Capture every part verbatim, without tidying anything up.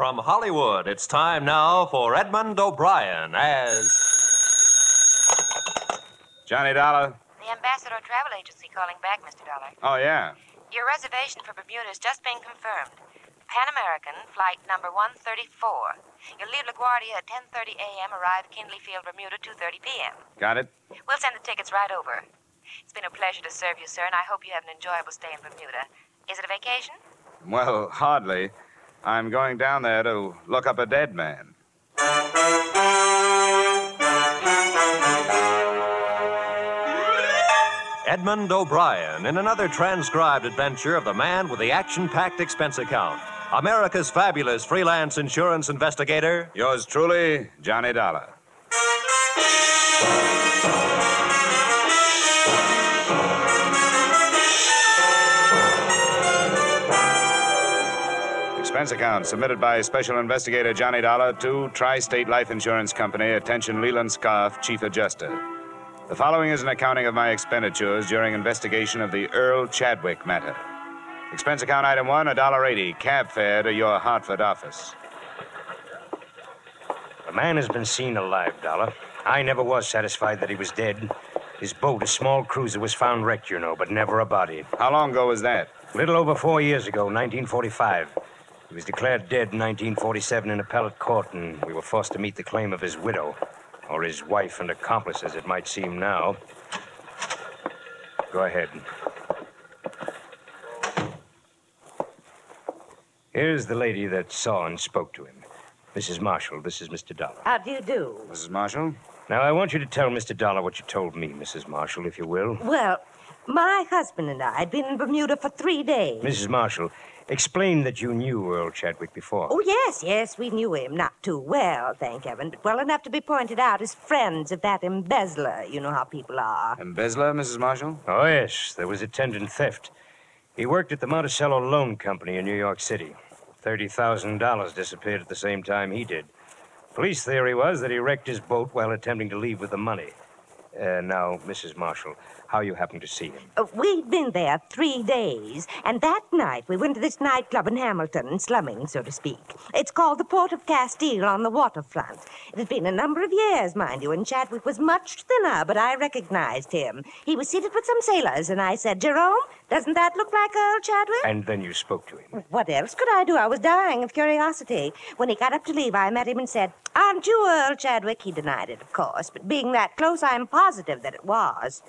From Hollywood, it's time now for Edmund O'Brien as... Johnny Dollar. The Ambassador Travel Agency calling back, Mister Dollar. Oh, yeah? Your reservation for Bermuda's just been confirmed. Pan American, flight number one thirty-four. You'll leave LaGuardia at ten thirty a m, arrive Kindley Field, Bermuda, two thirty p m Got it. We'll send the tickets right over. It's been a pleasure to serve you, sir, and I hope you have an enjoyable stay in Bermuda. Is it a vacation? Well, hardly. I'm going down there to look up a dead man. Edmund O'Brien in another transcribed adventure of the man with the action-packed expense account. America's fabulous freelance insurance investigator. Yours truly, Johnny Dollar. Expense account submitted by Special Investigator Johnny Dollar to Tri-State Life Insurance Company. Attention, Leland Scarf, Chief Adjuster. The following is an accounting of my expenditures during investigation of the Earl Chadwick matter. Expense account item one, one dollar and eighty cents, cab fare to your Hartford office. The man has been seen alive, Dollar. I never was satisfied that he was dead. His boat, a small cruiser, was found wrecked, you know, but never a body. How long ago was that? A little over four years ago, nineteen forty-five. He was declared dead in nineteen forty-seven in appellate court, and we were forced to meet the claim of his widow. Or his wife and accomplice, as it might seem now. Go ahead. Here's the lady that saw and spoke to him. Missus Marshall, this is Mister Dollar. How do you do? Missus Marshall? Now, I want you to tell Mister Dollar what you told me, Missus Marshall, if you will. Well, my husband and I had been in Bermuda for three days. Missus Marshall, explain that you knew Earl Chadwick before. Oh, yes, yes, we knew him. Not too well, thank heaven, but well enough to be pointed out as friends of that embezzler. You know how people are. Embezzler, Missus Marshall? Oh, yes, there was attendant theft. He worked at the Monticello Loan Company in New York City. thirty thousand dollars disappeared at the same time he did. Police theory was that he wrecked his boat while attempting to leave with the money. Uh, now, Missus Marshall, how you happened to see him? Uh, we'd been there three days, and that night we went to this nightclub in Hamilton, slumming, so to speak. It's called the Port of Castile on the waterfront. It had been a number of years, mind you, and Chadwick was much thinner, but I recognized him. He was seated with some sailors, and I said, Jerome, doesn't that look like Earl Chadwick? And then you spoke to him. What else could I do? I was dying of curiosity. When he got up to leave, I met him and said, aren't you Earl Chadwick? He denied it, of course, but being that close, I'm positive that it was.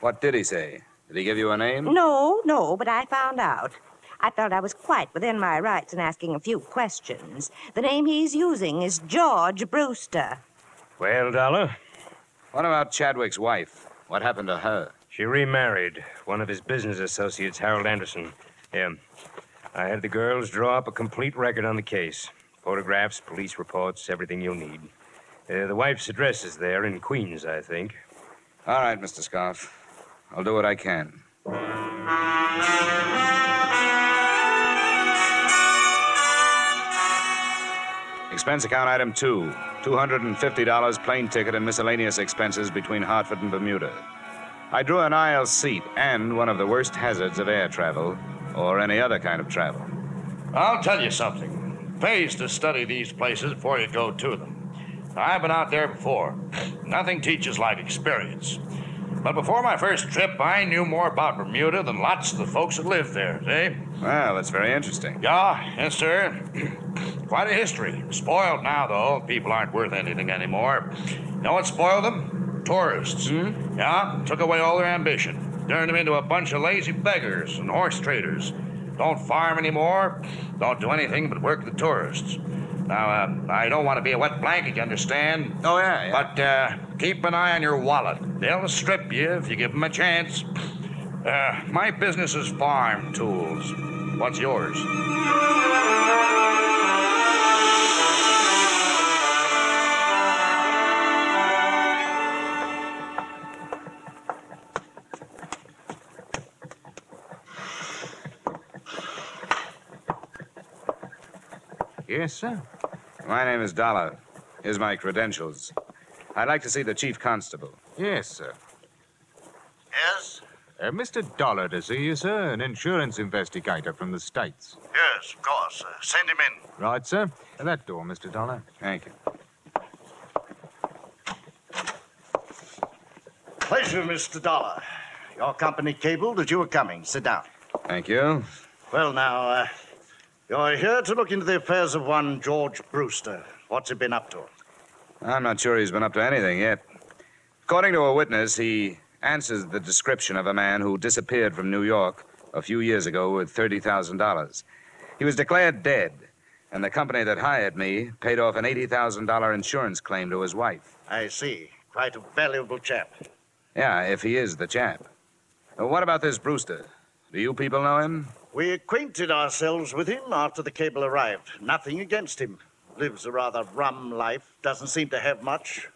What did he say? Did he give you a name? No, no, but I found out. I felt I was quite within my rights in asking a few questions. The name he's using is George Brewster. Well, Dollar? What about Chadwick's wife? What happened to her? She remarried one of his business associates, Harold Anderson. Him. I had the girls draw up a complete record on the case. Photographs, police reports, everything you'll need. Uh, the wife's address is there in Queens, I think. All right, Mister Scarf. I'll do what I can. Expense account item two, two hundred fifty dollars plane ticket and miscellaneous expenses between Hartford and Bermuda. I drew an aisle seat and one of the worst hazards of air travel or any other kind of travel. I'll tell you something. It pays to study these places before you go to them. I've been out there before. Nothing teaches like experience. But before my first trip, I knew more about Bermuda than lots of the folks that lived there, see? Well, that's very interesting. Yeah, yes, sir. Quite a history. Spoiled now, though. People aren't worth anything anymore. You know what spoiled them? Tourists. Mm-hmm. Yeah, took away all their ambition. Turned them into a bunch of lazy beggars and horse traders. Don't farm anymore. Don't do anything but work the tourists. Now, uh, I don't want to be a wet blanket, you understand? Oh, yeah, yeah. But uh, keep an eye on your wallet. They'll strip you if you give them a chance. Uh, my business is farm tools. What's yours? Yes, sir. My name is Dollar. Here's my credentials. I'd like to see the chief constable. Yes, sir. Yes? Uh, Mister Dollar to see you, sir, an insurance investigator from the States. Yes, of course. Uh, send him in. Right, sir. Uh, that door, Mister Dollar. Thank you. Pleasure, Mister Dollar. Your company cabled that you were coming. Sit down. Thank you. Well, now, uh, you're here to look into the affairs of one George Brewster. What's he been up to? I'm not sure he's been up to anything yet. According to a witness, he answers the description of a man who disappeared from New York a few years ago with thirty thousand dollars. He was declared dead, and the company that hired me paid off an eighty thousand dollars insurance claim to his wife. I see. Quite a valuable chap. Yeah, if he is the chap. Uh, what about this Brewster? Do you people know him? We acquainted ourselves with him after the cable arrived. Nothing against him. Lives a rather rum life. Doesn't seem to have much.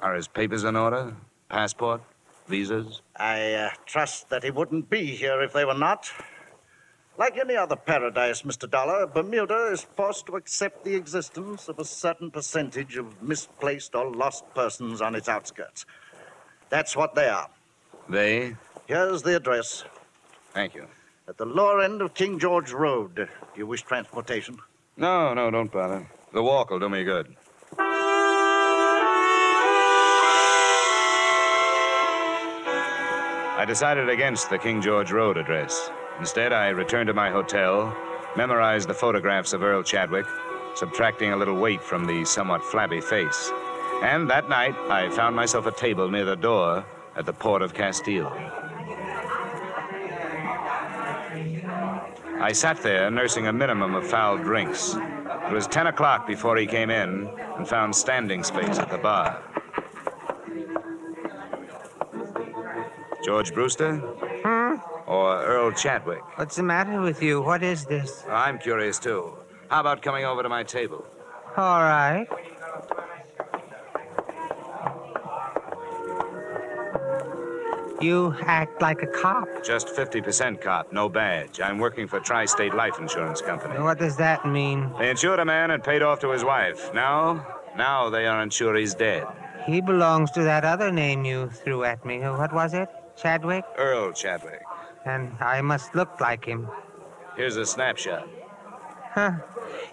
Are his papers in order? Passport? Visas? I uh, trust that he wouldn't be here if they were not. Like any other paradise, Mister Dollar, Bermuda is forced to accept the existence of a certain percentage of misplaced or lost persons on its outskirts. That's what they are. They? Here's the address. Thank you. At the lower end of King George Road. Do you wish transportation? No, no, don't bother. The walk will do me good. I decided against the King George Road address. Instead, I returned to my hotel, memorized the photographs of Earl Chadwick, subtracting a little weight from the somewhat flabby face. And that night, I found myself a table near the door at the Port of Castile. I sat there, nursing a minimum of foul drinks. It was ten o'clock before he came in and found standing space at the bar. George Brewster? Hmm? Or Earl Chadwick? What's the matter with you? What is this? I'm curious, too. How about coming over to my table? All right. You act like a cop. Just fifty percent cop, no badge. I'm working for Tri-State Life Insurance Company. What does that mean? They insured a man and paid off to his wife. Now, now they aren't sure he's dead. He belongs to that other name you threw at me. What was it? Chadwick? Earl Chadwick. And I must look like him. Here's a snapshot. Huh.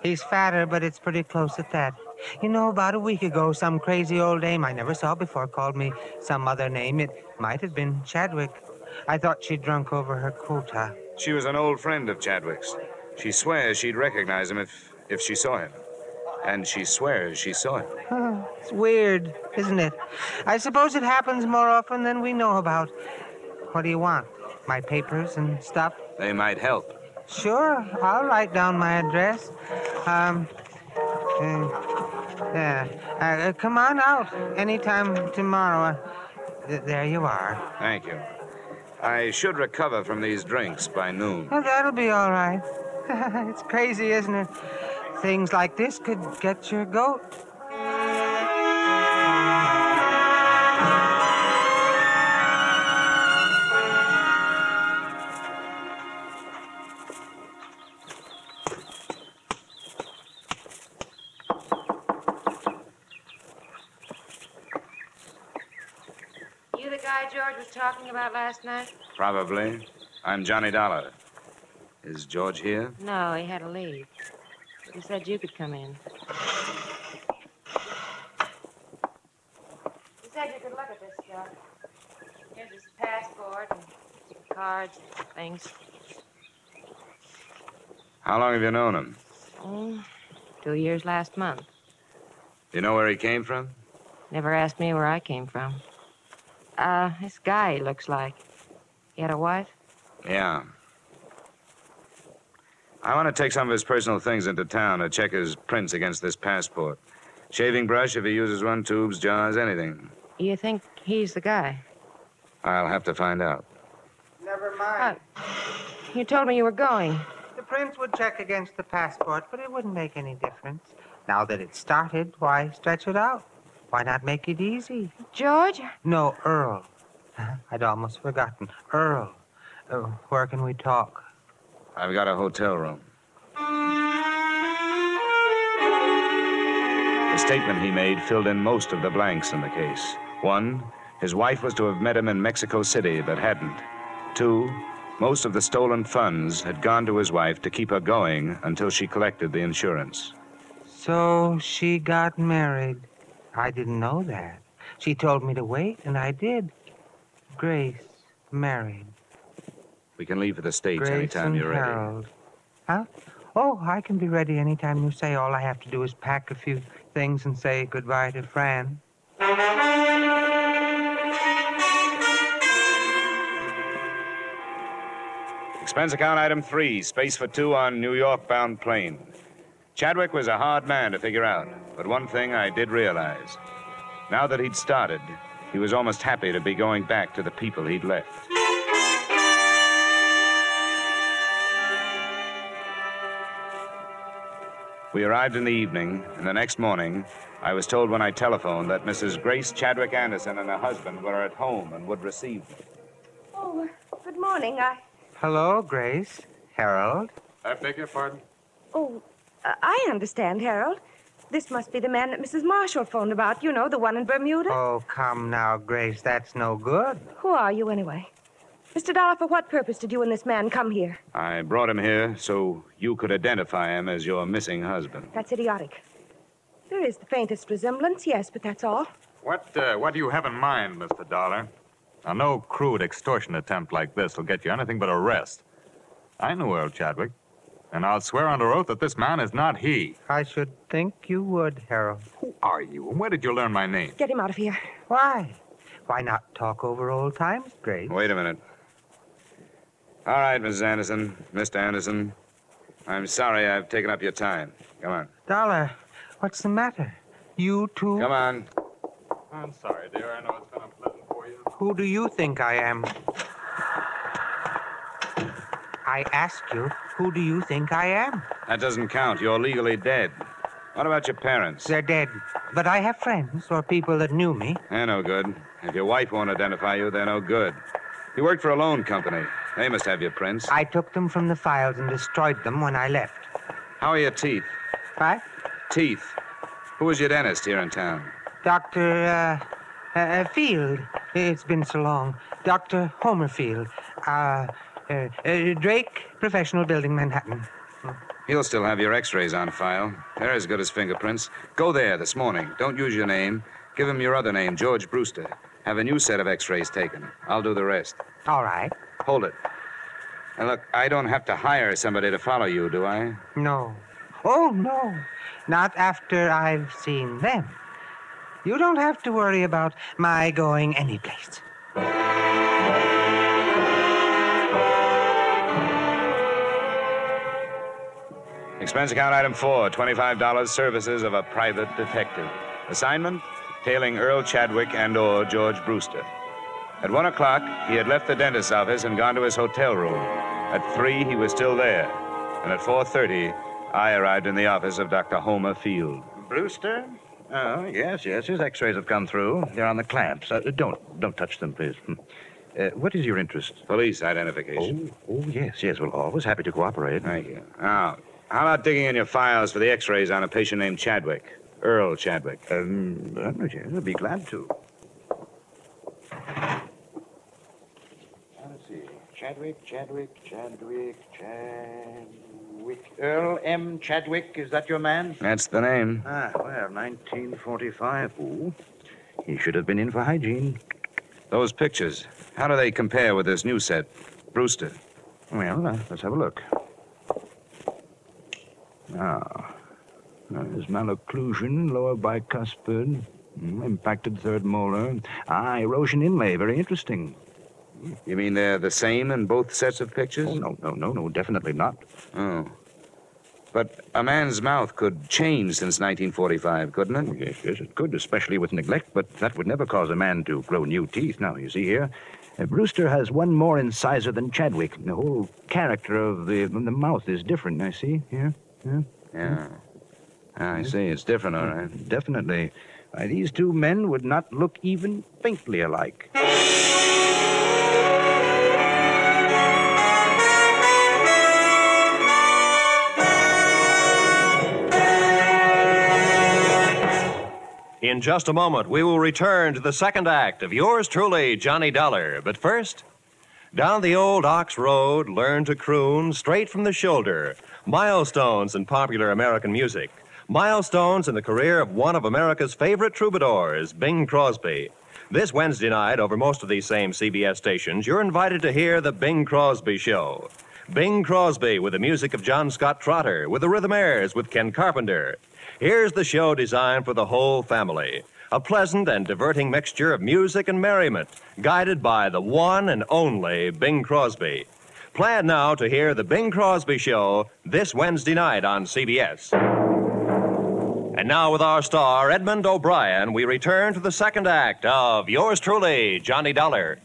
He's fatter, but it's pretty close at that. You know, about a week ago, some crazy old dame I never saw before called me some other name. It might have been Chadwick. I thought she'd drunk over her quota. She was an old friend of Chadwick's. She swears she'd recognize him if, if she saw him. And she swears she saw him. Huh. It's weird, isn't it? I suppose it happens more often than we know about. What do you want? My papers and stuff? They might help. Sure. I'll write down my address. Um... Uh, Yeah. Uh, come on out anytime tomorrow. Uh, th there you are. Thank you. I should recover from these drinks by noon. Oh, that'll be all right. It's crazy, isn't it? Things like this could get your goat. Talking about last night? Probably. I'm Johnny Dollar. Is George here? No, he had to leave. He said you could come in. He said you could look at this stuff. Here's his passport and cards and things. How long have you known him? Oh, two years last month. Do you know where he came from? Never asked me where I came from. Uh, this guy he looks like. He had a wife? Yeah. I want to take some of his personal things into town to check his prints against this passport. Shaving brush, if he uses one, tubes, jars, anything. You think he's the guy? I'll have to find out. Never mind. Oh, you told me you were going. The prints would check against the passport, but it wouldn't make any difference. Now that it's started, why stretch it out? Why not make it easy? George? No, Earl. I'd almost forgotten. Earl. Uh, where can we talk? I've got a hotel room. The statement he made filled in most of the blanks in the case. One, his wife was to have met him in Mexico City, but hadn't. too, most of the stolen funds had gone to his wife to keep her going until she collected the insurance. So she got married. I didn't know that. She told me to wait, and I did. Grace married. We can leave for the States Grace anytime you're ready. Harold. Huh? Oh, I can be ready anytime you say. All I have to do is pack a few things and say goodbye to Fran. Expense account item three, space for two on New York-bound plane. Chadwick was a hard man to figure out, but one thing I did realize. Now that he'd started, he was almost happy to be going back to the people he'd left. We arrived in the evening, and the next morning, I was told when I telephoned that Missus Grace Chadwick Anderson and her husband were at home and would receive me. Oh, good morning. I... Hello, Grace. Harold. I beg your pardon? Oh, uh, I understand, Harold. This must be the man that Missus Marshall phoned about. You know, the one in Bermuda. Oh, come now, Grace. That's no good. Who are you, anyway? Mister Dollar, for what purpose did you and this man come here? I brought him here so you could identify him as your missing husband. That's idiotic. There is the faintest resemblance, yes, but that's all. What, uh, what do you have in mind, Mister Dollar? Now, no crude extortion attempt like this will get you anything but arrest. I knew Earl Chadwick, and I'll swear under oath that this man is not he. I should think you would, Harold. Who are you, and where did you learn my name? Get him out of here. Why? Why not talk over old times, Grace? Wait a minute. All right, Missus Anderson, Mister Anderson, I'm sorry I've taken up your time. Come on. Dollar, what's the matter? You two... Come on. I'm sorry, dear. I know it's been unpleasant for you. Who do you think I am? I ask you, who do you think I am? That doesn't count. You're legally dead. What about your parents? They're dead. But I have friends or people that knew me. They're no good. If your wife won't identify you, they're no good. You worked for a loan company. They must have your prints. I took them from the files and destroyed them when I left. How are your teeth? What? Teeth. Who was your dentist here in town? Doctor uh, uh, Field. It's been so long. Doctor Homer Field. Uh, uh, uh, Drake Professional Building, Manhattan. He'll still have your x-rays on file. They're as good as fingerprints. Go there this morning. Don't use your name. Give him your other name, George Brewster. Have a new set of x-rays taken. I'll do the rest. All right. Hold it. And look, I don't have to hire somebody to follow you, do I? No. Oh, no. Not after I've seen them. You don't have to worry about my going anyplace. Expense account item four, twenty-five dollars services of a private detective. Assignment, tailing Earl Chadwick and or George Brewster. At one o'clock, he had left the dentist's office and gone to his hotel room. At three, he was still there. And at four thirty, I arrived in the office of Doctor Homer Field. Brewster? Oh, yes, yes. His x-rays have come through. They're on the clamps. Uh, don't, don't touch them, please. Uh, what is your interest? Police identification. Oh, oh, yes, yes. Well, always happy to cooperate. Thank you. Now, how about digging in your files for the x-rays on a patient named Chadwick? Earl Chadwick. Um, I'd be glad to. Chadwick, Chadwick, Chadwick, Chadwick. Earl M. Chadwick, is that your man? That's the name. Ah, well, nineteen forty-five. Ooh. He should have been in for hygiene. Those pictures, how do they compare with this new set? Brewster. Well, uh, let's have a look. Now, now there's malocclusion, lower bicuspid, impacted third molar. Ah, erosion inlay, very interesting. You mean they're the same in both sets of pictures? Oh, no, no, no, no, definitely not. Oh. But a man's mouth could change since nineteen forty-five, couldn't it? Yes, yes, it could, especially with neglect, but that would never cause a man to grow new teeth. Now, you see here, uh, Brewster has one more incisor than Chadwick. The whole character of the, the mouth is different, I see, here. Yeah, yeah. yeah. I see, it's different, all right. Definitely. Why, these two men would not look even faintly alike. In just a moment, we will return to the second act of Yours Truly, Johnny Dollar. But first, Down the old ox road, learn to croon straight from the shoulder. Milestones in popular American music. Milestones in the career of one of America's favorite troubadours, Bing Crosby. This Wednesday night, over most of these same C B S stations, you're invited to hear The Bing Crosby Show. Bing Crosby with the music of John Scott Trotter, with the Rhythm Airs, with Ken Carpenter. Here's the show designed for the whole family. A pleasant and diverting mixture of music and merriment, guided by the one and only Bing Crosby. Plan now to hear The Bing Crosby Show this Wednesday night on C B S. And now with our star, Edmund O'Brien, we return to the second act of Yours Truly, Johnny Dollar.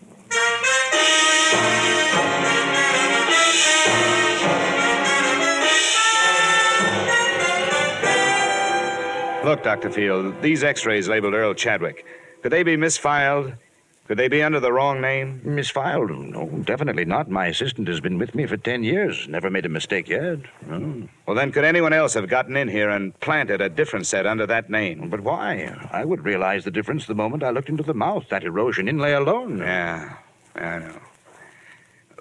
Look, Doctor Field, these x-rays labeled Earl Chadwick, could they be misfiled? Could they be under the wrong name? Misfiled? No, definitely not. My assistant has been with me for ten years. Never made a mistake yet. No. Well, then could anyone else have gotten in here and planted a different set under that name? But why? I would realize the difference the moment I looked into the mouth. That erosion inlay alone. Yeah, I know.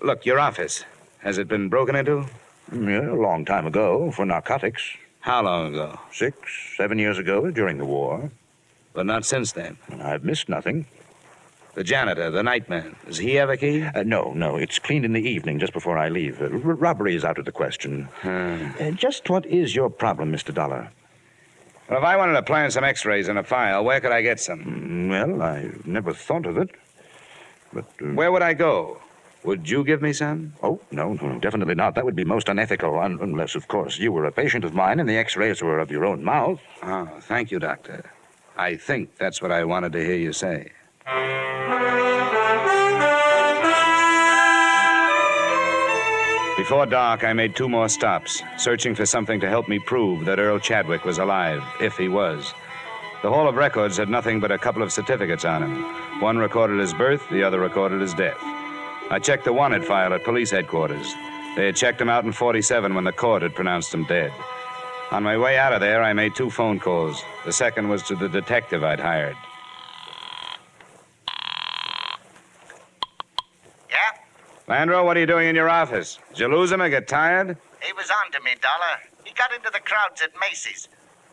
Look, your office. Has it been broken into? Yeah, a long time ago, for narcotics. How long ago? Six, seven years ago, during the war. But not since then? I've missed nothing. The janitor, the nightman, does he have a key? Uh, no, no, it's cleaned in the evening just before I leave. Uh, r- robbery is out of the question. Hmm. Uh, just what is your problem, Mister Dollar? Well, if I wanted to plan some x-rays in a file, where could I get some? Mm, well, I never thought of it, but... Uh... Where would I go? Would you give me some? Oh, no, no, definitely not. That would be most unethical, un- unless, of course, you were a patient of mine and the x-rays were of your own mouth. Oh, thank you, Doctor. I think that's what I wanted to hear you say. Before dark, I made two more stops, searching for something to help me prove that Earl Chadwick was alive, if he was. The Hall of Records had nothing but a couple of certificates on him. One recorded his birth, the other recorded his death. I checked the wanted file at police headquarters. They had checked him out in forty-seven when the court had pronounced him dead. On my way out of there, I made two phone calls. The second was to the detective I'd hired. Yeah? Landro, what are you doing in your office? Did you lose him or get tired? He was on to me, Dollar. He got into the crowds at Macy's.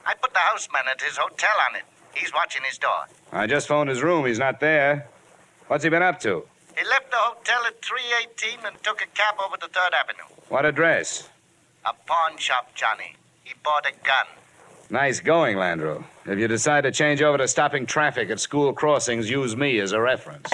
I put the houseman at his hotel on it. He's watching his door. I just phoned his room. He's not there. What's he been up to? He left the hotel at three eighteen and took a cab over to third Avenue. What address? A pawn shop, Johnny. He bought a gun. Nice going, Landro. If you decide to change over to stopping traffic at school crossings, use me as a reference.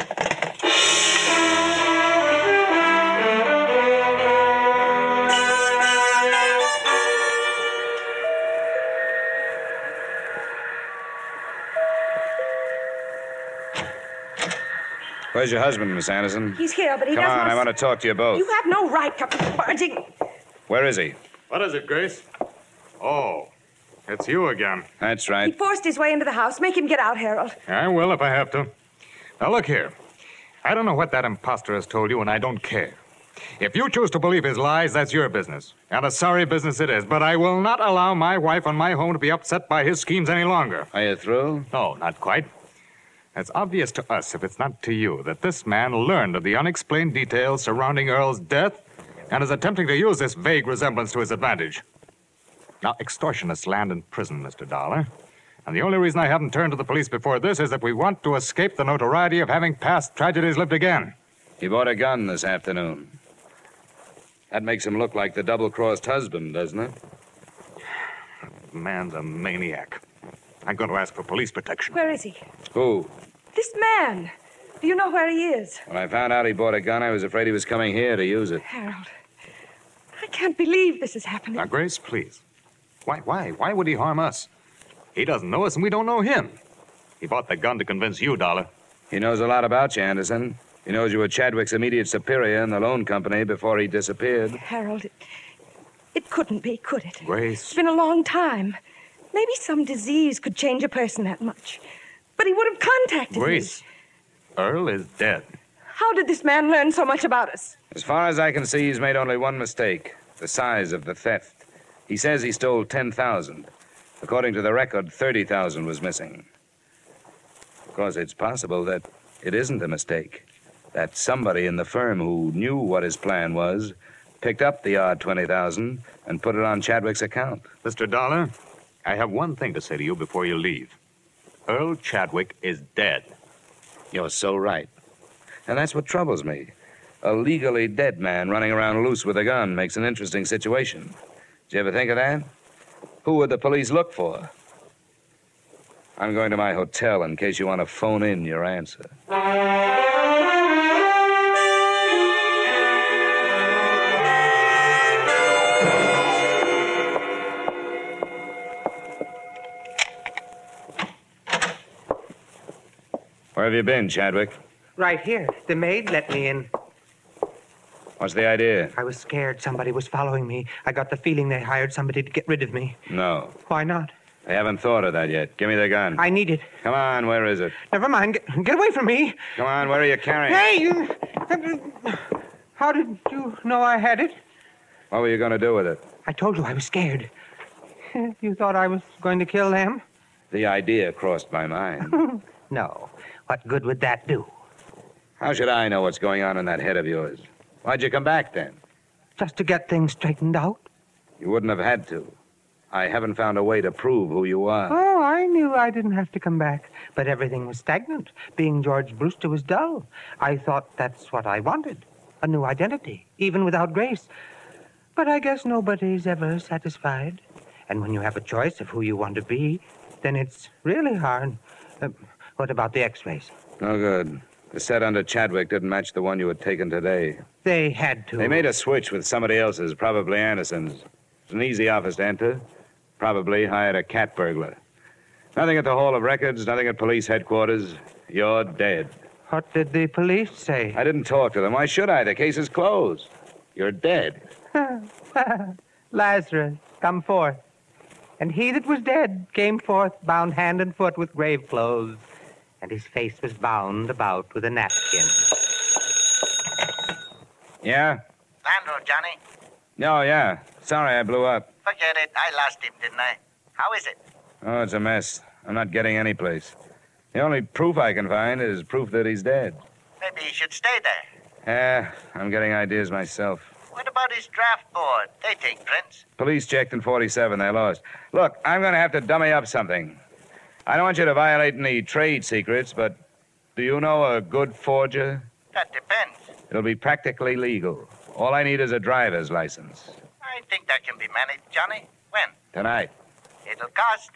Where's your husband, Miss Anderson? He's here, but he Come doesn't... Come on, I want to talk to you both. You have no right to... barging. Where is he? What is it, Grace? Oh, it's you again. That's right. He forced his way into the house. Make him get out, Harold. I will if I have to. Now, look here. I don't know what that imposter has told you, and I don't care. If you choose to believe his lies, that's your business. And a sorry business it is, but I will not allow my wife and my home to be upset by his schemes any longer. Are you through? No, not quite. It's obvious to us, if it's not to you, that this man learned of the unexplained details surrounding Earl's death and is attempting to use this vague resemblance to his advantage. Now, extortionists land in prison, Mister Dollar. And the only reason I haven't turned to the police before this is that we want to escape the notoriety of having past tragedies lived again. He bought a gun this afternoon. That makes him look like the double-crossed husband, doesn't it? That man's a maniac. I'm going to ask for police protection. Where is he? Who? This man. Do you know where he is? When I found out he bought a gun, I was afraid he was coming here to use it. Harold, I can't believe this is happening. Now, Grace, please. Why, why? Why would he harm us? He doesn't know us, and we don't know him. He bought the gun to convince you, Dollar. He knows a lot about you, Anderson. He knows you were Chadwick's immediate superior in the loan company before he disappeared. Harold, it, it couldn't be, could it? Grace. It's been a long time. Maybe some disease could change a person that much. But he would have contacted Grace, me. Grace, Earl is dead. How did this man learn so much about us? As far as I can see, he's made only one mistake, the size of the theft. He says he stole ten thousand. According to the record, thirty thousand was missing. Of course, it's possible that it isn't a mistake. that somebody in the firm who knew what his plan was picked up the odd twenty thousand dollars and put it on Chadwick's account. Mister Dollar, I have one thing to say to you before you leave. Earl Chadwick is dead. You're so right. And that's what troubles me. A legally dead man running around loose with a gun makes an interesting situation. Did you ever think of that? Who would the police look for? I'm going to my hotel in case you want to phone in your answer. Where have you been, Chadwick? Right here. The maid let me in. What's the idea? I was scared somebody was following me. I got the feeling they hired somebody to get rid of me. No. Why not? They haven't thought of that yet. Give me the gun. I need it. Come on, where is it? Never mind. Get, get away from me. Come on, where are you carrying it? Hey! You, how did you know I had it? What were you going to do with it? I told you I was scared. You thought I was going to kill them? The idea crossed my mind. No. What good would that do? How should I know what's going on in that head of yours? Why'd you come back, then? Just to get things straightened out. You wouldn't have had to. I haven't found a way to prove who you are. Oh, I knew I didn't have to come back. But everything was stagnant. Being George Brewster was dull. I thought that's what I wanted. A new identity, even without grace. But I guess nobody's ever satisfied. And when you have a choice of who you want to be, then it's really hard. Uh, what about the x-rays? No good. The set under Chadwick didn't match the one you had taken today. They had to. They made a switch with somebody else's, probably Anderson's. It was an easy office to enter. Probably hired a cat burglar. Nothing at the Hall of Records, nothing at police headquarters. You're dead. What did the police say? I didn't talk to them. Why should I? The case is closed. You're dead. Lazarus, come forth. And he that was dead came forth, bound hand and foot with grave clothes. And his face was bound about with a napkin. Yeah? Landro, Johnny. No, oh, yeah. Sorry I blew up. Forget it. I lost him, didn't I? How is it? Oh, it's a mess. I'm not getting any place. The only proof I can find is proof that he's dead. Maybe he should stay there. Yeah, I'm getting ideas myself. What about his draft board? They take prints. Police checked in forty-seven. They lost. Look, I'm going to have to dummy up something. I don't want you to violate any trade secrets, but do you know a good forger? That depends. It'll be practically legal. All I need is a driver's license. I think that can be managed, Johnny. When? Tonight. It'll cost.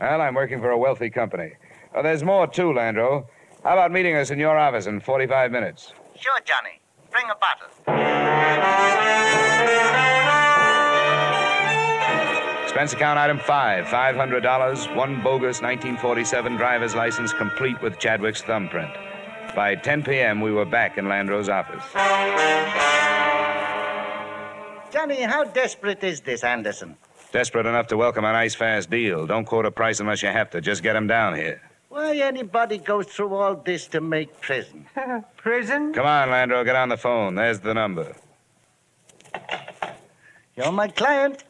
Well, I'm working for a wealthy company. Oh, there's more, too, Landro. How about meeting us in your office in forty-five minutes? Sure, Johnny. Bring a bottle. Expense account item five, five hundred dollars, one bogus nineteen forty-seven driver's license complete with Chadwick's thumbprint. By ten p.m., we were back in Landro's office. Johnny, how desperate is this Anderson? Desperate enough to welcome an ice-fast deal. Don't quote a price unless you have to. Just get him down here. Why anybody goes through all this to make prison? Prison? Come on, Landro, get on the phone. There's the number. You're my client.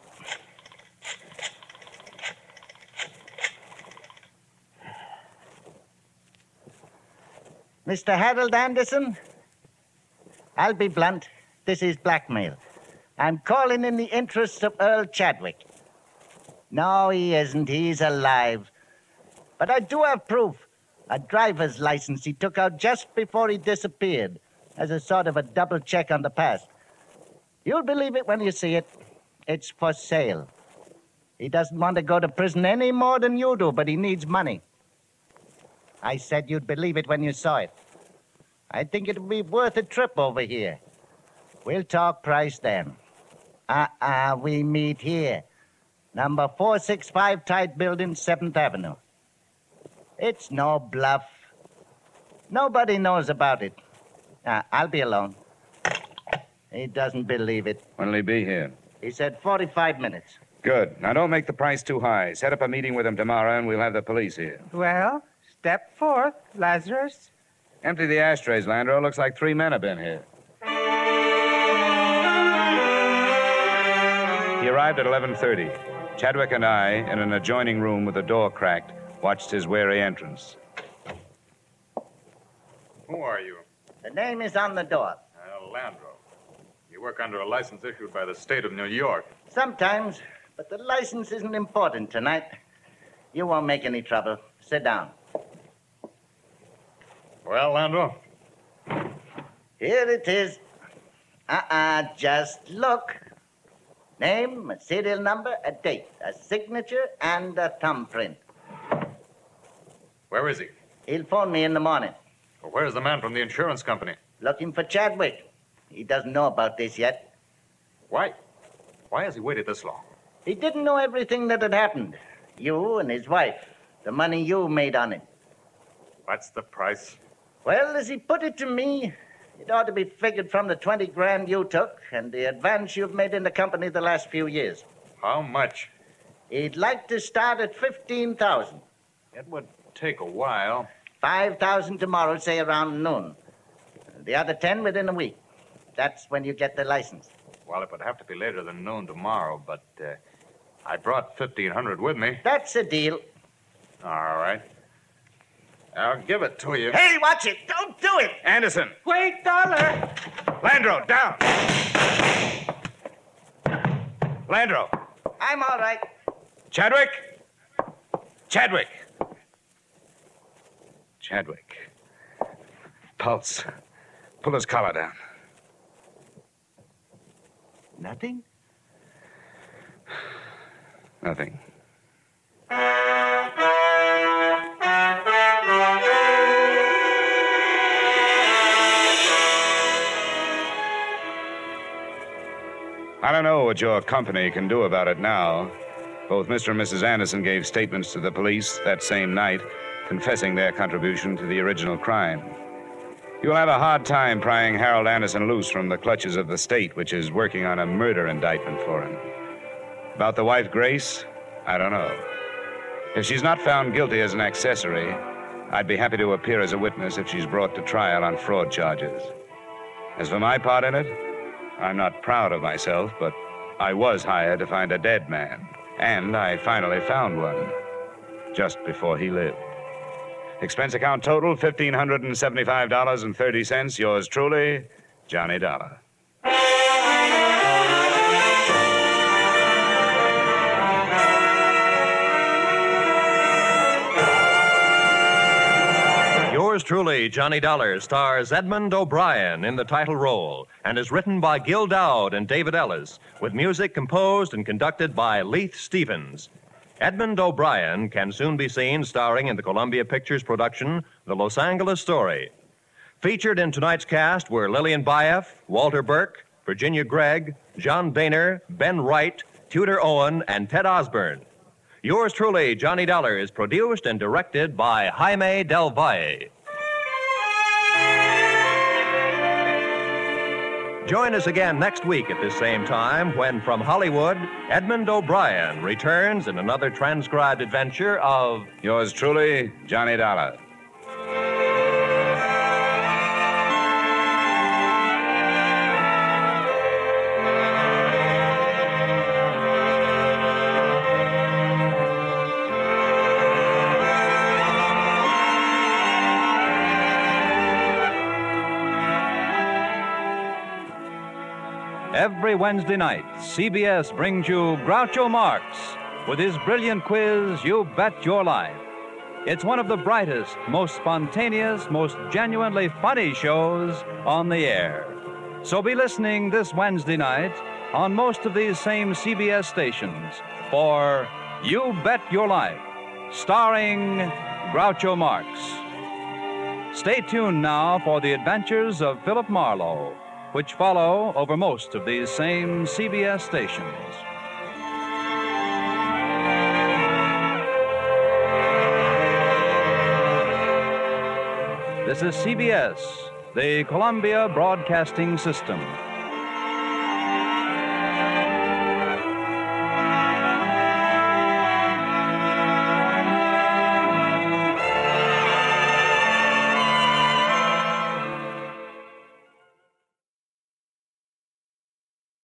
Mister Harold Anderson, I'll be blunt. This is blackmail. I'm calling in the interests of Earl Chadwick. No, he isn't. He's alive. But I do have proof. A driver's license he took out just before he disappeared as a sort of a double check on the past. You'll believe it when you see it. It's for sale. He doesn't want to go to prison any more than you do, but he needs money. I said you'd believe it when you saw it. I think it'll be worth a trip over here. We'll talk price then. Uh-uh, we meet here. Number four sixty-five Tide Building, seventh avenue. It's no bluff. Nobody knows about it. Uh, I'll be alone. He doesn't believe it. When'll he be here? He said forty-five minutes. Good. Now, don't make the price too high. Set up a meeting with him tomorrow, and we'll have the police here. Well, step forth, Lazarus. Empty the ashtrays, Landro. Looks like three men have been here. He arrived at eleven thirty. Chadwick and I, in an adjoining room with the door cracked, watched his wary entrance. Who are you? The name is on the door. Alejandro, you work under a license issued by the state of New York. Sometimes, but the license isn't important tonight. You won't make any trouble. Sit down. Well, Landro? Here it is. Uh-uh, just look. Name, a serial number, a date, a signature, and a thumbprint. Where is he? He'll phone me in the morning. Well, where's the man from the insurance company? Looking for Chadwick. He doesn't know about this yet. Why? Why has he waited this long? He didn't know everything that had happened. You and his wife. The money you made on it. What's the price? Well, as he put it to me, it ought to be figured from the twenty grand you took and the advance you've made in the company the last few years. How much? He'd like to start at fifteen thousand. It would take a while. five thousand tomorrow, say around noon. The other ten within a week. That's when you get the license. Well, it would have to be later than noon tomorrow, but uh, I brought fifteen hundred with me. That's a deal. All right. I'll give it to you. Hey, watch it. Don't do it. Anderson. Wait, Dollar. Landro, down. Landro. I'm all right. Chadwick. Chadwick. Chadwick. Pulse. Pull his collar down. Nothing? Nothing. I don't know what your company can do about it now. Both Mister and Missus Anderson gave statements to the police that same night, confessing their contribution to the original crime. You'll have a hard time prying Harold Anderson loose from the clutches of the state, which is working on a murder indictment for him. About the wife, Grace, I don't know. If she's not found guilty as an accessory, I'd be happy to appear as a witness if she's brought to trial on fraud charges. As for my part in it, I'm not proud of myself, but I was hired to find a dead man, and I finally found one just before he lived. Expense account total, one thousand five hundred seventy-five dollars and thirty cents. Yours truly, Johnny Dollar. Yours truly, Johnny Dollar, stars Edmund O'Brien in the title role and is written by Gil Dowd and David Ellis, with music composed and conducted by Leith Stevens. Edmund O'Brien can soon be seen starring in the Columbia Pictures production, The Los Angeles Story. Featured in tonight's cast were Lillian Bayef, Walter Burke, Virginia Gregg, John Daner, Ben Wright, Tudor Owen, and Ted Osborne. Yours truly, Johnny Dollar, is produced and directed by Jaime Del Valle. Join us again next week at this same time when, from Hollywood, Edmund O'Brien returns in another transcribed adventure of... Yours truly, Johnny Dollar. Every Wednesday night, C B S brings you Groucho Marx with his brilliant quiz, You Bet Your Life. It's one of the brightest, most spontaneous, most genuinely funny shows on the air. So be listening this Wednesday night on most of these same C B S stations for You Bet Your Life, starring Groucho Marx. Stay tuned now for the adventures of Philip Marlowe, which follow over most of these same C B S stations. This is C B S, the Columbia Broadcasting System.